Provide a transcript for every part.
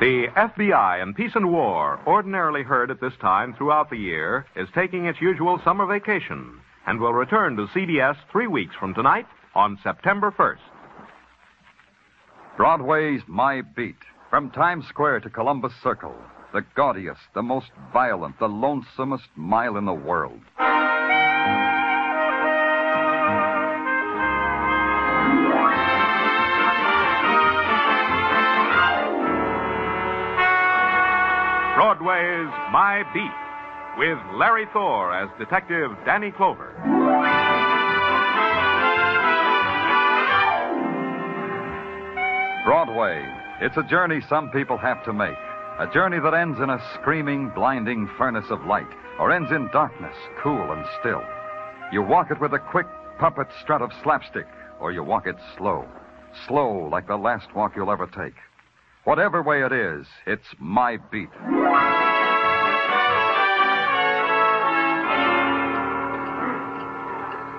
The FBI in Peace and War, ordinarily heard at this time throughout the year, is taking its usual summer vacation and will return to CBS 3 weeks from tonight on September 1st. Broadway's My Beat. From Times Square to Columbus Circle, the gaudiest, the most violent, the lonesomest mile in the world. Broadway's My Beat, with Larry Thor as Detective Danny Clover. Broadway, it's a journey some people have to make. A journey that ends in a screaming, blinding furnace of light, or ends in darkness, cool and still. You walk it with a quick puppet strut of slapstick, or you walk it slow. Slow like the last walk you'll ever take. Whatever way it is, it's My Beat.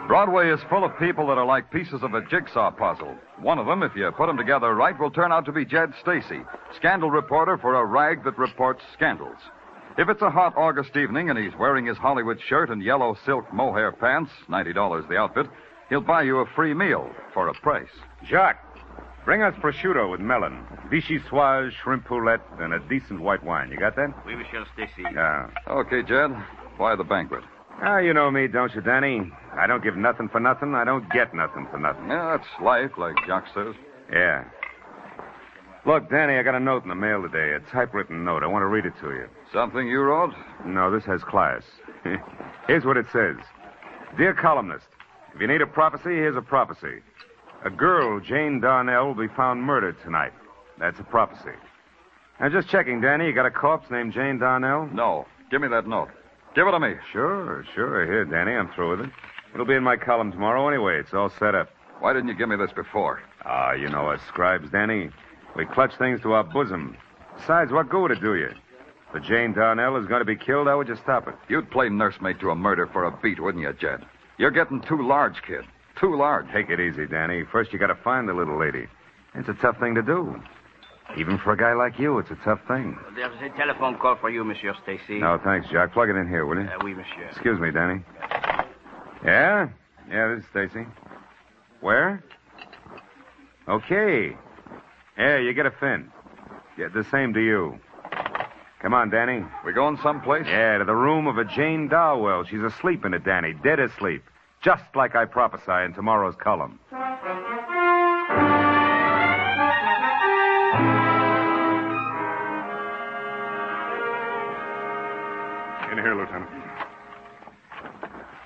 Broadway is full of people that are like pieces of a jigsaw puzzle. One of them, if you put them together right, will turn out to be Jed Stacy, scandal reporter for a rag that reports scandals. If it's a hot August evening and he's wearing his Hollywood shirt and yellow silk mohair pants, $90 the outfit, he'll buy you a free meal for a price. Jacques, bring us prosciutto with melon, vichyssoise, shrimp poulette, and a decent white wine. You got that? Oui, Monsieur Stacy. Yeah. Okay, Jed. Why the banquet? Ah, you know me, don't you, Danny? I don't give nothing for nothing. I don't get nothing for nothing. Yeah, that's life, like Jock says. Yeah. Look, Danny, I got a note in the mail today, a typewritten note. I want to read it to you. Something you wrote? No, this has class. Here's what it says. Dear columnist, if you need a prophecy, here's a prophecy. A girl, Jane Darwell, will be found murdered tonight. That's a prophecy. Now, just checking, Danny, you got a corpse named Jane Darwell? No. Give me that note. Give it to me. Sure. Here, Danny, I'm through with it. It'll be in my column tomorrow anyway. It's all set up. Why didn't you give me this before? Ah, you know us scribes, Danny. We clutch things to our bosom. Besides, what good would it do you? If Jane Darwell is going to be killed, how would you stop it? You'd play nursemaid to a murder for a beat, wouldn't you, Jed? You're getting too large, kid. Too large. Take it easy, Danny. First, you got to find the little lady. It's a tough thing to do. Even for a guy like you, it's a tough thing. There's a telephone call for you, Monsieur Stacy. No, thanks, Jacques. Plug it in here, will you? Oui, Monsieur. Excuse me, Danny. Yeah? Yeah, this is Stacy. Where? Okay. Here, you get a fin. Yeah, the same to you. Come on, Danny. We're going someplace? Yeah, to the room of a Jane Darwell. She's asleep in it, Danny. Dead asleep. Just like I prophesy in tomorrow's column. In here, Lieutenant.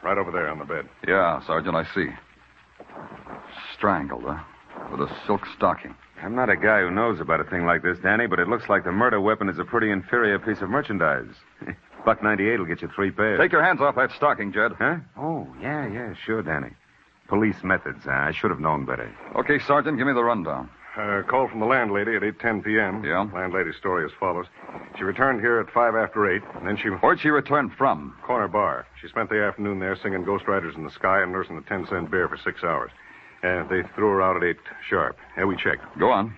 Right over there on the bed. Yeah, Sergeant, I see. Strangled, huh? With a silk stocking. I'm not a guy who knows about a thing like this, Danny, but it looks like the murder weapon is a pretty inferior piece of merchandise. $1.98 will get you 3 pairs. Take your hands off that stocking, Jed. Huh? Oh, yeah, sure, Danny. Police methods. I should have known better. Okay, Sergeant, give me the rundown. Call from the landlady at 8:10 p.m. Yeah? Landlady's story as follows. She returned here at 8:05, and then she... Where'd she return from? Corner Bar. She spent the afternoon there singing Ghost Riders in the Sky and nursing a 10-cent beer for 6 hours. They threw her out at 8 sharp. Here we checked. Go on.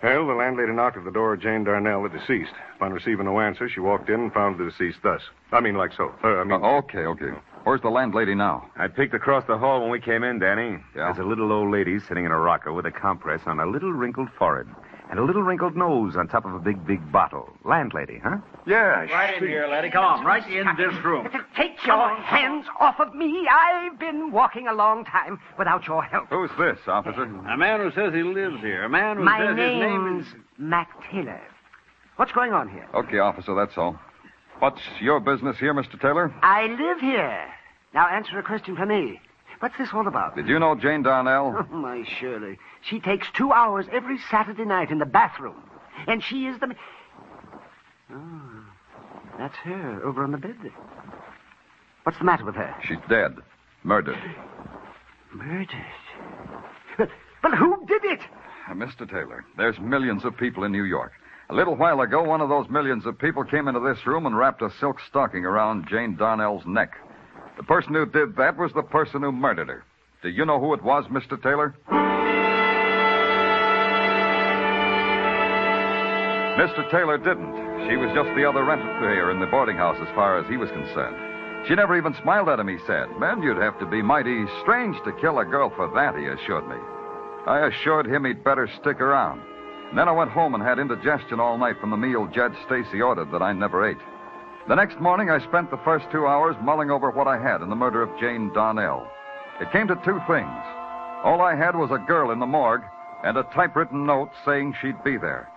Well, the landlady knocked at the door of Jane Darwell, the deceased. Upon receiving no answer, she walked in and found the deceased thus. I mean, like so. Okay. Where's the landlady now? I peeked across the hall when we came in, Danny. Yeah? There's a little old lady sitting in a rocker with a compress on a little wrinkled forehead and a little wrinkled nose on top of a big bottle. Landlady, huh? Yeah. Right in here, laddie. Come on, right in this room. Take your hands off of me. I've been walking a long time without your help. Who's this, officer? A man who says he lives here. A man who says his name is... Mac Taylor. What's going on here? Okay, officer, that's all. What's your business here, Mr. Taylor? I live here. Now answer a question for me. What's this all about? Did you know Jane Darwell? Oh, my Shirley. She takes 2 hours every Saturday night in the bathroom. And she is the... Oh, that's her over on the bed there. What's the matter with her? She's dead. Murdered. Murdered? But who did it? Mr. Taylor, there's millions of people in New York. A little while ago, one of those millions of people came into this room and wrapped a silk stocking around Jane Darwell's neck. The person who did that was the person who murdered her. Do you know who it was, Mr. Taylor? Mr. Taylor didn't. She was just the other rent-payer in the boarding house as far as he was concerned. She never even smiled at him, he said. Man, you'd have to be mighty strange to kill a girl for that, he assured me. I assured him he'd better stick around. And then I went home and had indigestion all night from the meal Jed Stacy ordered that I never ate. The next morning, I spent the first 2 hours mulling over what I had in the murder of Jane Darwell. It came to two things. All I had was a girl in the morgue and a typewritten note saying she'd be there.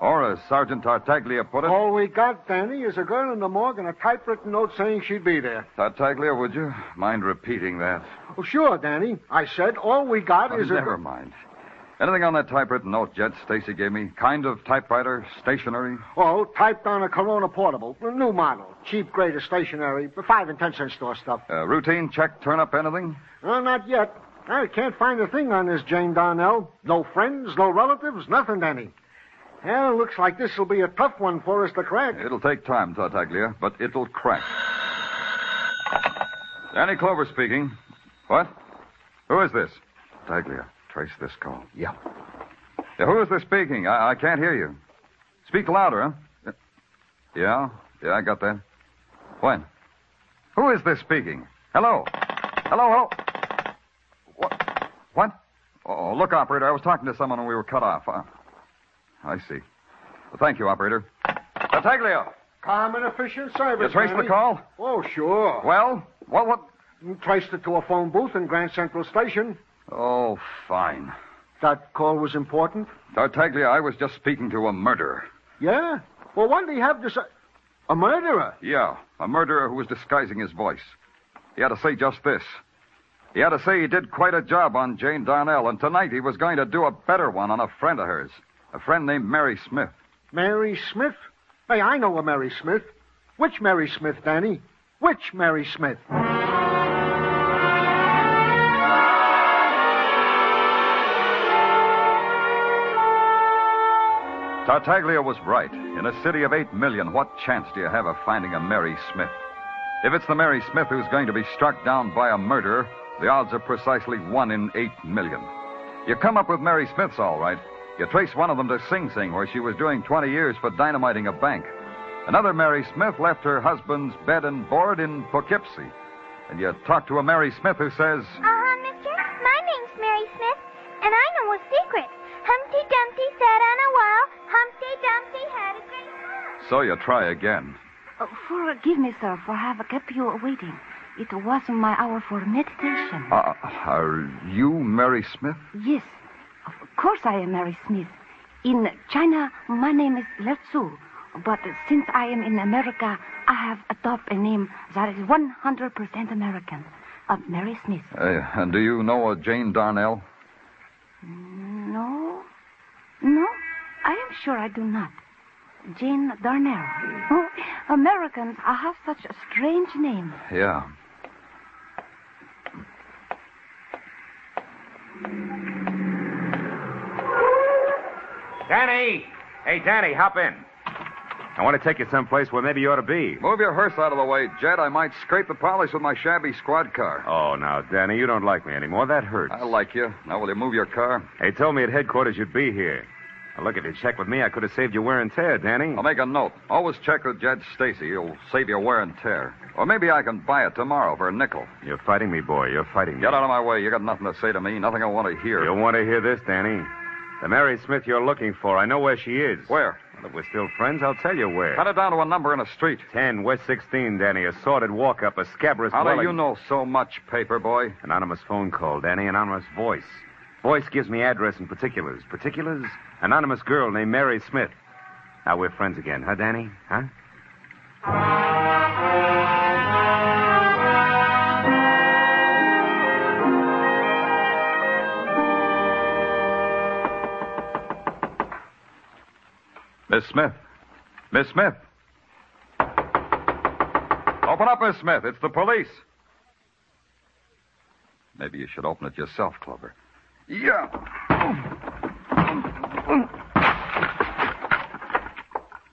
Or, as Sergeant Tartaglia put it... All we got, Danny, is a girl in the morgue and a typewritten note saying she'd be there. Tartaglia, would you mind repeating that? Oh, sure, Danny. I said all we got is a... Never mind. Anything on that typewritten note Jed Stacy gave me? Kind of typewriter, stationery? Oh, typed on a Corona portable. New model. Cheap grade of stationery. 5 and 10 cent store stuff. Routine check, turn up, anything? Not yet. I can't find a thing on this Jane Darwell. No friends, no relatives, nothing, Danny. Well, looks like this will be a tough one for us to crack. It'll take time, Tartaglia, but it'll crack. Danny Clover speaking. What? Who is this? Tartaglia, trace this call. Yeah. Who is this speaking? I can't hear you. Speak louder, huh? Yeah? Yeah, I got that. When? Who is this speaking? Hello? Hello? What? Oh, look, operator, I was talking to someone and we were cut off. I see. Well, thank you, operator. Tartaglia! Calm and efficient service, you traced the call? Oh, sure. Well, what? You traced it to a phone booth in Grand Central Station. Oh, fine. That call was important? Tartaglia, I was just speaking to a murderer. Yeah? Well, why did he have this... A murderer? Yeah, a murderer who was disguising his voice. He had to say just this. He had to say he did quite a job on Jane Darwell, and tonight he was going to do a better one on a friend of hers, a friend named Mary Smith. Mary Smith? Hey, I know a Mary Smith. Which Mary Smith, Danny? Which Mary Smith? Tartaglia was right. In a city of 8 million, what chance do you have of finding a Mary Smith? If it's the Mary Smith who's going to be struck down by a murderer, the odds are precisely 1 in 8 million. You come up with Mary Smiths, all right. You trace one of them to Sing Sing, where she was doing 20 years for dynamiting a bank. Another Mary Smith left her husband's bed and board in Poughkeepsie. And you talk to a Mary Smith who says... mister, my name's Mary Smith, and I know a secret. Humpty Dumpty sat on a wall. Humpty Dumpty had a great time. So you try again. Oh, forgive me, sir, for I have kept you waiting. It wasn't my hour for meditation. Are you Mary Smith? Yes. Of course I am Mary Smith. In China, my name is Lerzu. But since I am in America, I have adopted a name that is 100% American. Mary Smith. And do you know a Jane Darwell? No, I am sure I do not. Jane Darwell. Oh, Americans have such a strange name. Yeah. Danny! Hey, Danny, hop in. I want to take you someplace where maybe you ought to be. Move your hearse out of the way, Jed. I might scrape the polish with my shabby squad car. Oh, now, Danny, you don't like me anymore. That hurts. I like you. Now, will you move your car? They told me at headquarters you'd be here. Now, look, if you check with me, I could have saved you wear and tear, Danny. I'll make a note. Always check with Jed Stacy. He'll save you wear and tear. Or maybe I can buy it tomorrow for a nickel. You're fighting me, boy. You're fighting me. Get out of my way. You got nothing to say to me. Nothing I want to hear. You'll want to hear this, Danny. The Mary Smith you're looking for, I know where she is. Where? Well, if we're still friends, I'll tell you where. Cut it down to a number in a street. 10, West 16, Danny. A sordid walk-up, a scabrous... How do you know so much, paper boy? Anonymous phone call, Danny. Anonymous voice. Voice gives me address and particulars. Particulars? Anonymous girl named Mary Smith. Now we're friends again, huh, Danny? Huh? Miss Smith. Miss Smith. Open up, Miss Smith. It's the police. Maybe you should open it yourself, Clover. Yeah.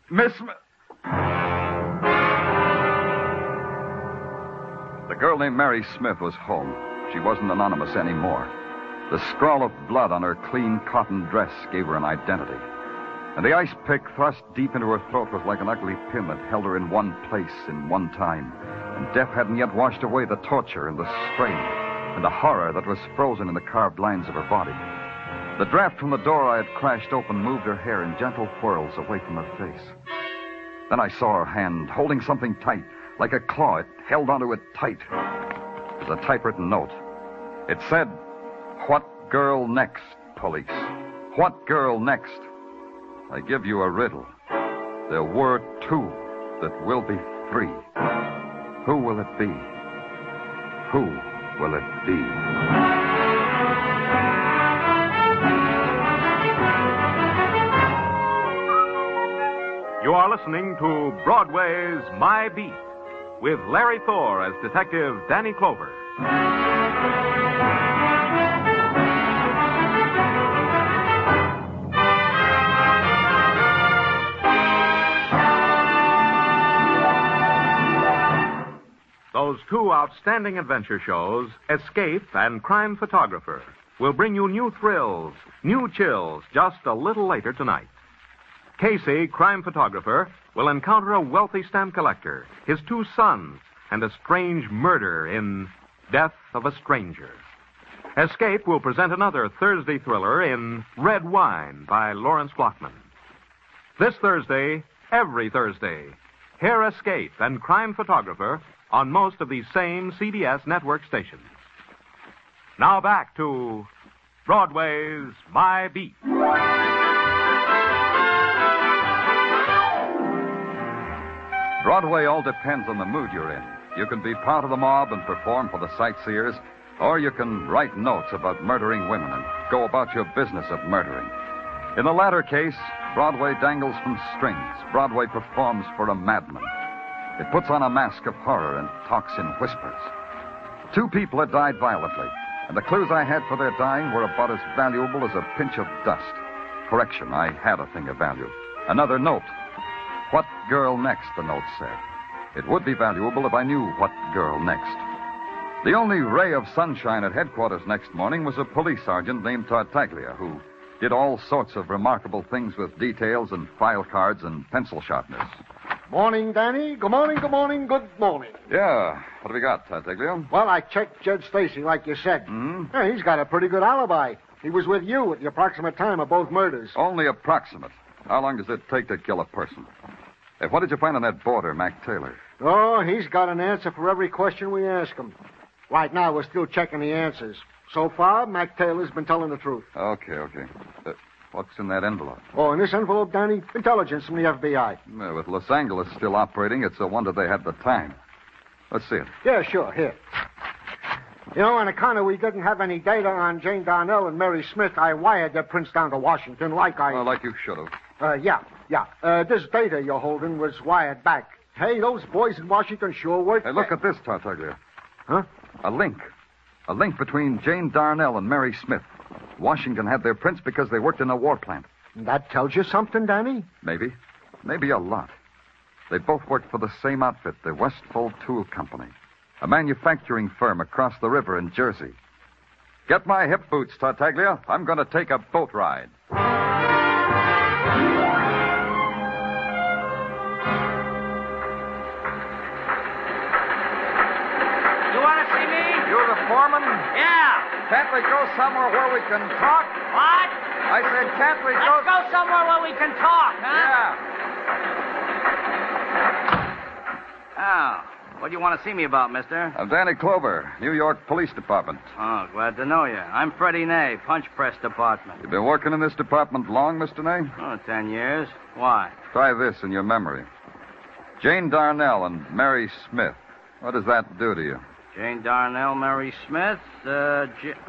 Miss Smith. The girl named Mary Smith was home. She wasn't anonymous anymore. The scrawl of blood on her clean cotton dress gave her an identity. And the ice pick thrust deep into her throat was like an ugly pin that held her in one place in one time. And death hadn't yet washed away the torture and the strain and the horror that was frozen in the carved lines of her body. The draft from the door I had crashed open moved her hair in gentle whirls away from her face. Then I saw her hand holding something tight, like a claw. It held onto it tight. It was a typewritten note. It said, "What girl next, police? What girl next? I give you a riddle. There were two that will be three. Who will it be? Who will it be?" You are listening to Broadway's My Beat with Larry Thor as Detective Danny Clover. Those two outstanding adventure shows, Escape and Crime Photographer, will bring you new thrills, new chills, just a little later tonight. Casey, Crime Photographer, will encounter a wealthy stamp collector, his two sons, and a strange murder in Death of a Stranger. Escape will present another Thursday thriller in Red Wine by Lawrence Blockman. This Thursday, every Thursday, hear Escape and Crime Photographer on most of these same CBS network stations. Now back to Broadway's My Beat. Broadway all depends on the mood you're in. You can be part of the mob and perform for the sightseers, or you can write notes about murdering women and go about your business of murdering. In the latter case, Broadway dangles from strings. Broadway performs for a madman. It puts on a mask of horror and talks in whispers. Two people had died violently, and the clues I had for their dying were about as valuable as a pinch of dust. Correction, I had a thing of value. Another note. What girl next, the note said. It would be valuable if I knew what girl next. The only ray of sunshine at headquarters next morning was a police sergeant named Tartaglia, who did all sorts of remarkable things with details and file cards and pencil sharpeners. Morning, Danny. Good morning, good morning, good morning. Yeah. What have we got, Tartaglia? Well, I checked Jed Stacy, like you said. Mm-hmm. Yeah, he's got a pretty good alibi. He was with you at the approximate time of both murders. Only approximate. How long does it take to kill a person? Hey, what did you find on that border, Mac Taylor? Oh, he's got an answer for every question we ask him. Right now, we're still checking the answers. So far, Mac Taylor's been telling the truth. Okay. What's in that envelope? Oh, in this envelope, Danny, intelligence from the FBI. Yeah, with Los Angeles still operating, it's a wonder they had the time. Let's see it. Yeah, sure. Here. You know, on account of we didn't have any data on Jane Darwell and Mary Smith, I wired their prints down to Washington like I... Well, like you should have. Yeah. This data you're holding was wired back. Hey, those boys in Washington sure work... Hey, look at this, Tartaglia. Huh? A link. A link between Jane Darwell and Mary Smith. Washington had their prints because they worked in a war plant. That tells you something, Danny? Maybe. Maybe a lot. They both worked for the same outfit, the Westfold Tool Company, a manufacturing firm across the river in Jersey. Get my hip boots, Tartaglia. I'm going to take a boat ride. You want to see me? You're the foreman? Yeah. Can't we go somewhere where we can talk? What? I said, can't we go... Let's go somewhere where we can talk, huh? Yeah. Oh, what do you want to see me about, mister? I'm Danny Clover, New York Police Department. Oh, glad to know you. I'm Freddie Nay, Punch Press Department. You've been working in this department long, Mr. Nay? Oh, 10 years. Why? Try this in your memory. Jane Darwell and Mary Smith. What does that do to you? Jane Darwell, Mary Smith,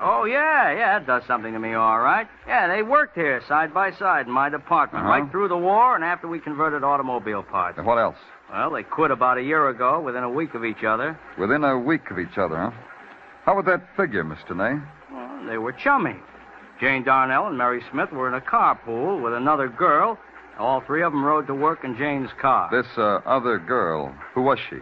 Oh, yeah, it does something to me, all right. Yeah, they worked here side by side in my department, right through the war and after we converted automobile parts. And what else? Well, they quit about a year ago, within a week of each other. Within a week of each other, huh? How would that figure, Mr. Nay? Well, they were chummy. Jane Darwell and Mary Smith were in a carpool with another girl. All three of them rode to work in Jane's car. This other girl, who was she?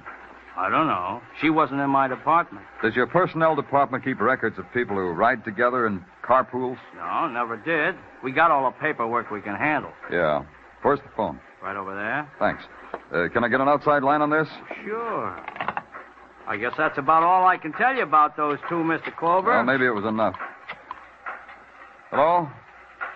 I don't know. She wasn't in my department. Does your personnel department keep records of people who ride together in carpools? No, never did. We got all the paperwork we can handle. Yeah. Where's the phone? Right over there. Thanks. Can I get an outside line on this? Sure. I guess that's about all I can tell you about those two, Mr. Clover. Well, maybe it was enough. Hello?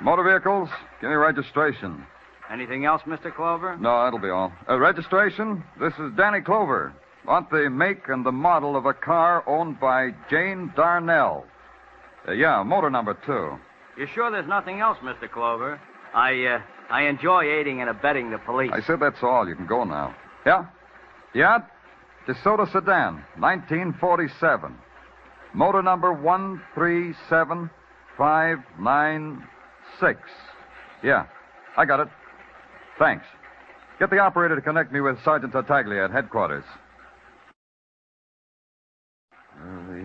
Motor vehicles? Give me registration. Anything else, Mr. Clover? No, that'll be all. Registration? This is Danny Clover. Want the make and the model of a car owned by Jane Darwell. Yeah, motor number 2. You sure there's nothing else, Mr. Clover? I enjoy aiding and abetting the police. I said that's all. You can go now. Yeah? Yeah? DeSoto sedan, 1947. Motor number 137596. Yeah, I got it. Thanks. Get the operator to connect me with Sergeant Tartaglia at headquarters. Hurry.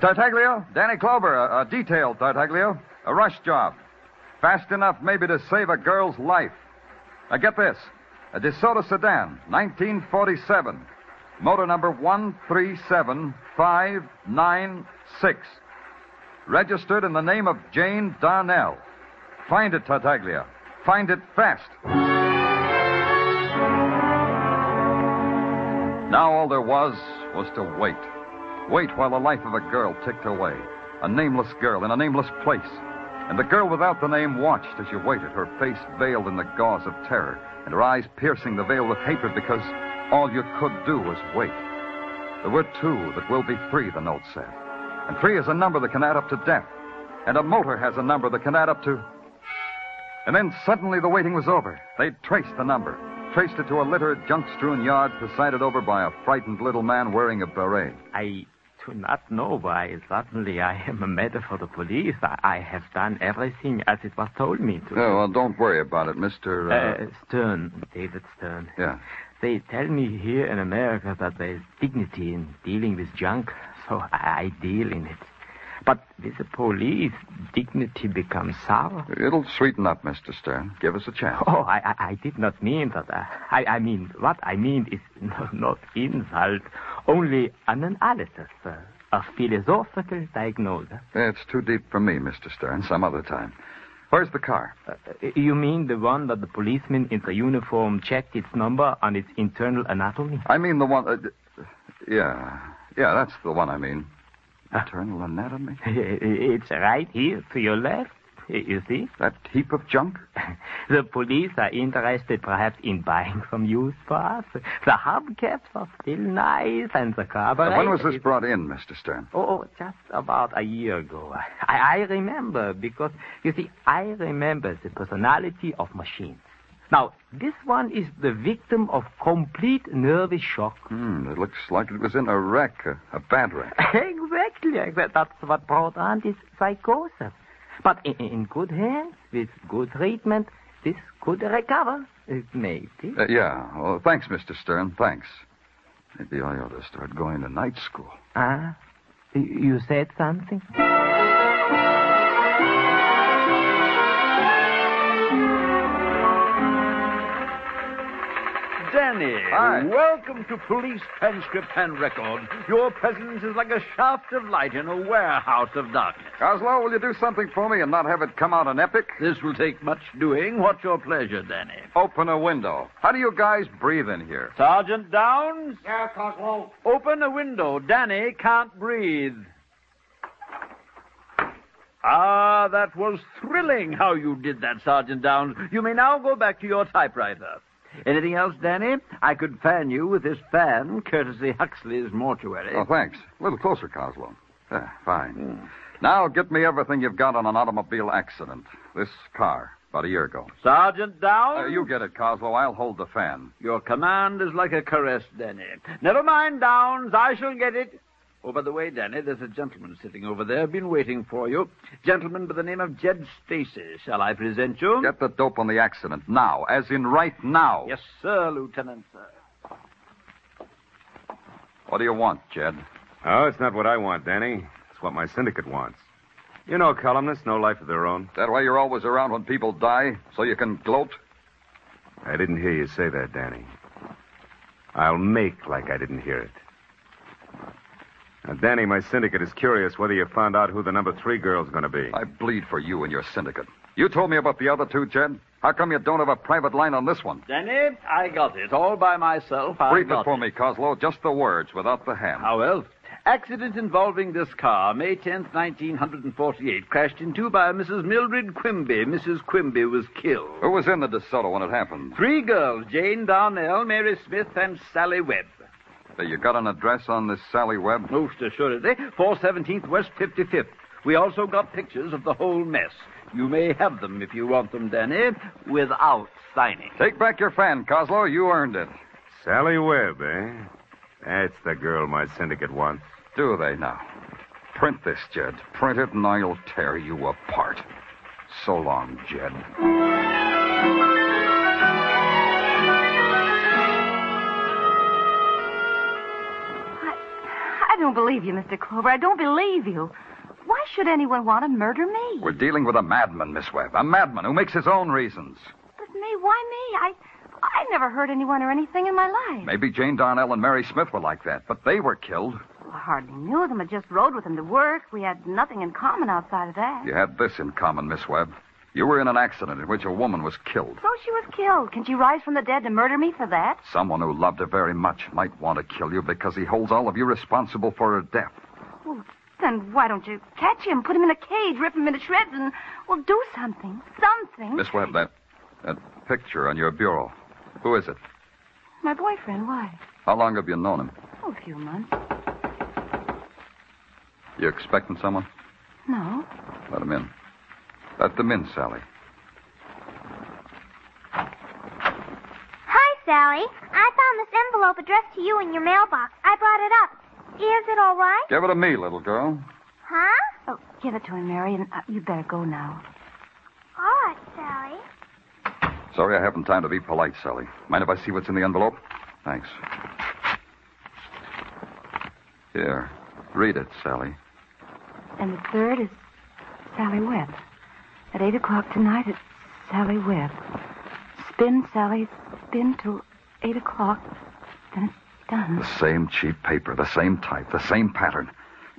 Tartaglia? Danny Clover, a detail, Tartaglia. A rush job. Fast enough maybe to save a girl's life. Now get this. A DeSoto sedan, 1947. Motor number 137596. Registered in the name of Jane Darwell. Find it, Tartaglia. Find it fast. Now all there was to wait. Wait while the life of a girl ticked away. A nameless girl in a nameless place. And the girl without the name watched as she waited, her face veiled in the gauze of terror, and her eyes piercing the veil with hatred because all you could do was wait. There were two that will be three, the note said. And 3 is a number that can add up to death. And a motor has a number that can add up to... And then suddenly the waiting was over. They traced the number, traced it to a littered, junk-strewn yard presided over by a frightened little man wearing a beret. I do not know why suddenly I am a matter for the police. I have done everything as it was told me to. Oh, well, don't worry about it, Mr. Stern, David Stern. Yeah. They tell me here in America that there is dignity in dealing with junk, so I deal in it. But with the police, dignity becomes sour. It'll sweeten up, Mr. Stern. Give us a chance. Oh, I did not mean that. I mean, what I mean is not insult, only an analysis, a philosophical diagnosis. It's too deep for me, Mr. Stern, some other time. Where's the car? You mean the one that the policeman in the uniform checked its number on its internal anatomy? I mean the one... Yeah, that's the one I mean. Internal anatomy? It's right here to your left, you see. That heap of junk? The police are interested perhaps in buying some used parts. The hubcaps are still nice and the carburetor... When was this brought in, Mr. Stern? Oh, just about a year ago. I remember because, you see, I remember the personality of machines. Now, this one is the victim of complete nervous shock. It looks like it was in a wreck, a bad wreck. Exactly. That's what brought on this psychosis. But in good hands, with good treatment, this could recover, maybe. Yeah. Well, thanks, Mr. Stern. Thanks. Maybe I ought to start going to night school. Ah? You said something? Danny, hi. Welcome to Police Transcript and Record. Your presence is like a shaft of light in a warehouse of darkness. Coslow, will you do something for me and not have it come out an epic? This will take much doing. What's your pleasure, Danny? Open a window. How do you guys breathe in here? Sergeant Downs? Yeah, Coslow. Open a window. Danny can't breathe. Ah, that was thrilling how you did that, Sergeant Downs. You may now go back to your typewriter. Anything else, Danny? I could fan you with this fan, courtesy Huxley's mortuary. Oh, thanks. A little closer, Coslow. Fine. Now get me everything you've got on an automobile accident. This car, about a year ago. Sergeant Dowell? You get it, Coslow. I'll hold the fan. Your command is like a caress, Danny. Never mind, Downs. I shall get it. Oh, by the way, Danny, there's a gentleman sitting over there. Been waiting for you. Gentleman by the name of Jed Stacy. Shall I present you? Get the dope on the accident now, as in right now. Yes, sir, Lieutenant, sir. What do you want, Jed? Oh, it's not what I want, Danny. It's what my syndicate wants. You know, columnists, no life of their own. That way you're always around when people die, so you can gloat? I didn't hear you say that, Danny. I'll make like I didn't hear it. Now, Danny, my syndicate is curious whether you found out who the number 3 girl's going to be. I bleed for you and your syndicate. You told me about the other two, Jed. How come you don't have a private line on this one? Danny, I got it all by myself. Read it for me, Coslow. Just the words, without the ham. How else? Accident involving this car, May 10th, 1948. Crashed into by Mrs. Mildred Quimby. Mrs. Quimby was killed. Who was in the DeSoto when it happened? 3 girls, Jane Darwell, Mary Smith, and Sally Webb. You got an address on this Sally Webb? Most assuredly. 417th West 55th. We also got pictures of the whole mess. You may have them if you want them, Danny, without signing. Take back your fan, Coslow. You earned it. Sally Webb, eh? That's the girl my syndicate wants. Do they now? Print this, Jed. Print it and I'll tear you apart. So long, Jed. I don't believe you, Mr. Clover. I don't believe you. Why should anyone want to murder me? We're dealing with a madman, Miss Webb. A madman who makes his own reasons. But me? Why me? I never hurt anyone or anything in my life. Maybe Jane Darnell and Mary Smith were like that, but they were killed. Well, I hardly knew them. I just rode with them to work. We had nothing in common outside of that. You had this in common, Miss Webb. You were in an accident in which a woman was killed. So she was killed. Can she rise from the dead to murder me for that? Someone who loved her very much might want to kill you because he holds all of you responsible for her death. Well, then why don't you catch him, put him in a cage, rip him into shreds, and, well, do something. Something. Miss Webb, that picture on your bureau. Who is it? My boyfriend. Why? How long have you known him? Oh, a few months. You expecting someone? No. Let him in. Let them in, Sally. Hi, Sally. I found this envelope addressed to you in your mailbox. I brought it up. Is it all right? Give it to me, little girl. Huh? Oh, give it to him, Mary, and you better go now. All right, Sally. Sorry I haven't time to be polite, Sally. Mind if I see what's in the envelope? Thanks. Here. Read it, Sally. And the third is Sally Webb. At 8:00 tonight, it's Sally Webb. Spin, Sally, spin till 8:00. Then it's done. The same cheap paper, the same type, the same pattern.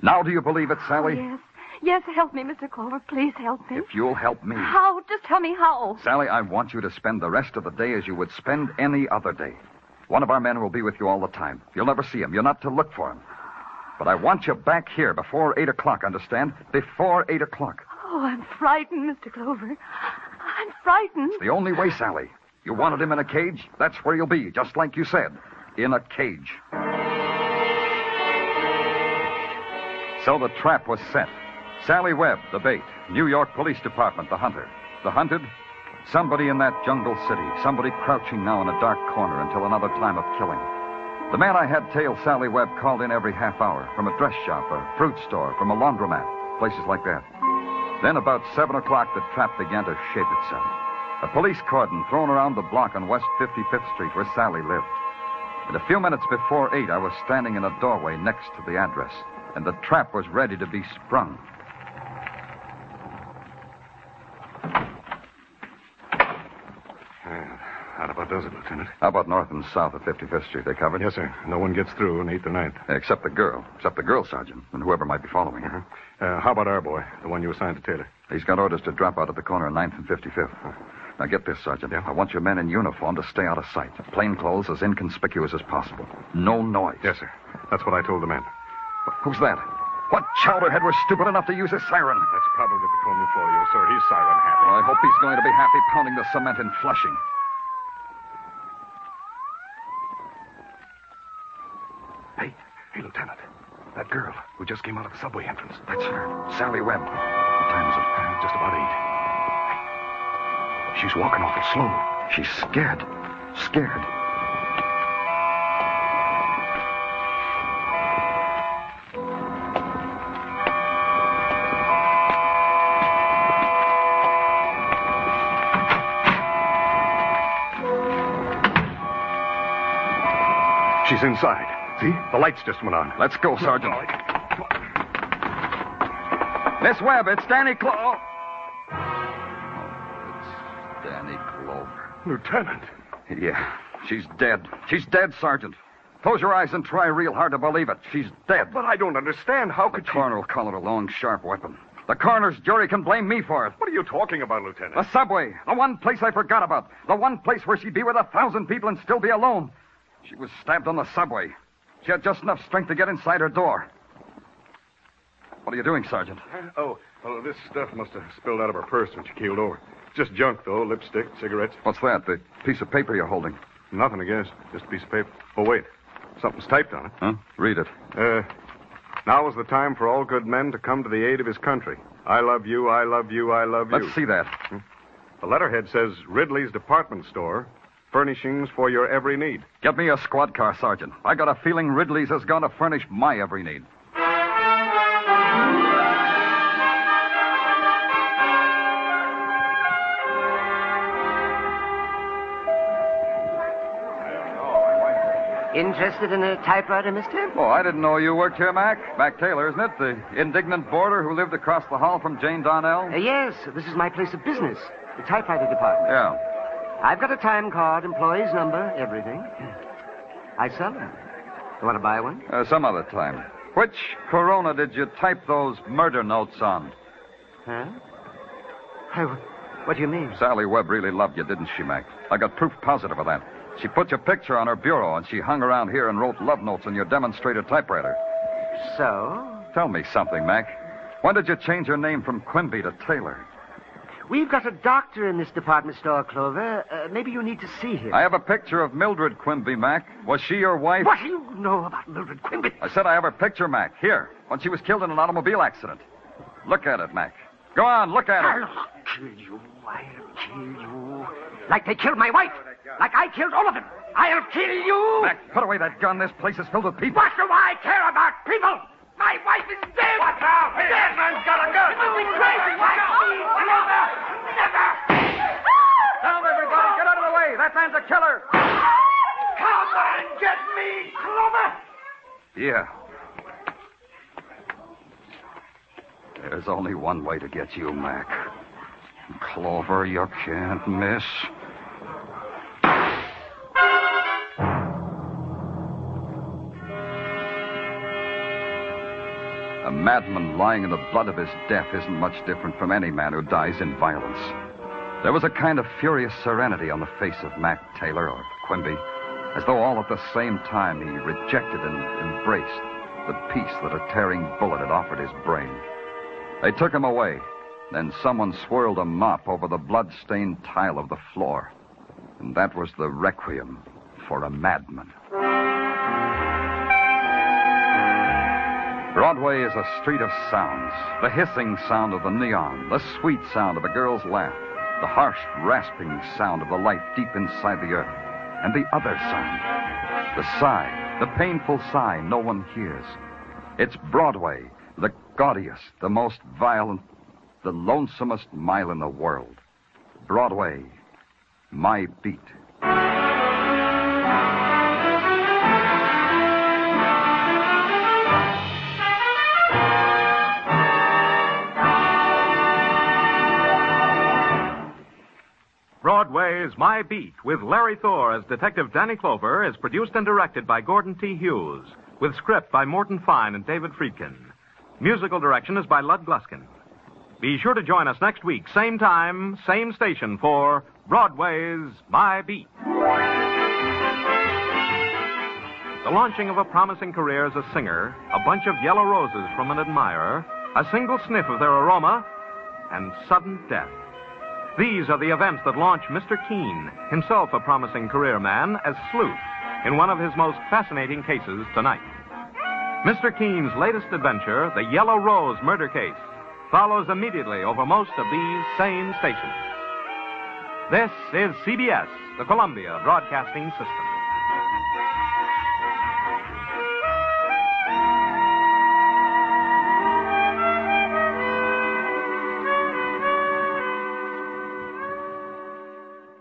Now do you believe it, Sally? Oh, yes. Yes, help me, Mr. Clover. Please help me. If you'll help me. How? Just tell me how. Sally, I want you to spend the rest of the day as you would spend any other day. One of our men will be with you all the time. You'll never see him. You're not to look for him. But I want you back here before 8:00, understand? Before 8:00. Oh, I'm frightened, Mr. Clover. I'm frightened. It's the only way, Sally. You wanted him in a cage? That's where you'll be, just like you said. In a cage. So the trap was set. Sally Webb, the bait. New York Police Department, the hunter. The hunted? Somebody in that jungle city. Somebody crouching now in a dark corner until another time of killing. The man I had tail Sally Webb called in every half hour from a dress shop, a fruit store, from a laundromat, places like that. Then about 7:00, the trap began to shape itself. A police cordon thrown around the block on West 55th Street where Sally lived. And a few minutes before 8, I was standing in a doorway next to the address, and the trap was ready to be sprung. How about those, Lieutenant? How about north and south of 55th Street? They covered? Yes, sir. No one gets through on 8th or 9th. Except the girl. Except the girl, Sergeant, and whoever might be following her. How about our boy, the one you assigned to Taylor? He's got orders to drop out at the corner of 9th and 55th. Now, get this, Sergeant. Yeah? I want your men in uniform to stay out of sight. Plain clothes as inconspicuous as possible. No noise. Yes, sir. That's what I told the men. Who's that? What chowderhead was stupid enough to use a siren? That's probably the Corona for you, sir. He's siren happy. Well, I hope he's going to be happy pounding the cement in Flushing. Hey, Lieutenant, that girl who just came out of the subway entrance. That's her, Sally Webb. The time is just about 8. Hey, she's walking awful slow. She's scared. Scared. She's inside. See? The lights just went on. Let's go, Sergeant. Miss Webb, it's Danny Clover. Oh, it's Danny Clover. Lieutenant. Yeah, she's dead. She's dead, Sergeant. Close your eyes and try real hard to believe it. She's dead. But I don't understand. How could she... The coroner will call it a long, sharp weapon. The coroner's jury can blame me for it. What are you talking about, Lieutenant? The subway. The one place I forgot about. The one place where she'd be with 1,000 people and still be alone. She was stabbed on the subway. She had just enough strength to get inside her door. What are you doing, Sergeant? Well, this stuff must have spilled out of her purse when she keeled over. Just junk, though. Lipstick, cigarettes. What's that? The piece of paper you're holding? Nothing, I guess. Just a piece of paper. Oh, wait. Something's typed on it. Huh? Read it. Now is the time for all good men to come to the aid of his country. I love you, I love you, I love you. Let's see that. The letterhead says Ridley's Department Store, furnishings for your every need. Get me a squad car, Sergeant. I got a feeling Ridley's is going to furnish my every need. Interested in a typewriter, mister? Oh, I didn't know you worked here, Mac. Mac Taylor, isn't it? The indignant boarder who lived across the hall from Jane Darwell? Yes, this is my place of business, the typewriter department. Yeah. I've got a time card, employee's number, everything. I sell them. You want to buy one? Some other time. Which Corona did you type those murder notes on? Huh? What do you mean? Sally Webb really loved you, didn't she, Mac? I got proof positive of that. She put your picture on her bureau, and she hung around here and wrote love notes on your demonstrator typewriter. So? Tell me something, Mac. When did you change your name from Quimby to Taylor? We've got a doctor in this department store, Clover. Maybe you need to see him. I have a picture of Mildred Quimby, Mac. Was she your wife? What do you know about Mildred Quimby? I said I have her picture, Mac. Here, when she was killed in an automobile accident. Look at it, Mac. Go on, look at it. I'll kill you. I'll kill you. Like they killed my wife. Like I killed all of them. I'll kill you. Mac, put away that gun. This place is filled with people. What do I care about people? My wife is dead. What now? Hey, dead man's got a gun. It's moving crazy. What now? Never. Never. Down, everybody. Get out of the way. That man's a killer. Come and get me, Clover. Yeah. There's only one way to get you, Mac. Clover, you can't miss. A madman lying in the blood of his death isn't much different from any man who dies in violence. There was a kind of furious serenity on the face of Mac Taylor or Quimby, as though all at the same time he rejected and embraced the peace that a tearing bullet had offered his brain. They took him away, then someone swirled a mop over the blood-stained tile of the floor, and that was the requiem for a madman. Broadway is a street of sounds. The hissing sound of the neon, the sweet sound of a girl's laugh, the harsh, rasping sound of the life deep inside the earth, and the other sound, the sigh, the painful sigh no one hears. It's Broadway, the gaudiest, the most violent, the lonesomest mile in the world. Broadway, my beat. Broadway Is My Beat, with Larry Thor as Detective Danny Clover, is produced and directed by Gordon T. Hughes, with script by Morton Fine and David Friedkin. Musical direction is by Lud Gluskin. Be sure to join us next week, same time, same station, for Broadway's My Beat. The launching of a promising career as a singer, a bunch of yellow roses from an admirer, a single sniff of their aroma, and sudden death. These are the events that launch Mr. Keene, himself a promising career man, as sleuth in one of his most fascinating cases tonight. Mr. Keene's latest adventure, the Yellow Rose murder case, follows immediately over most of these same stations. This is CBS, the Columbia Broadcasting System.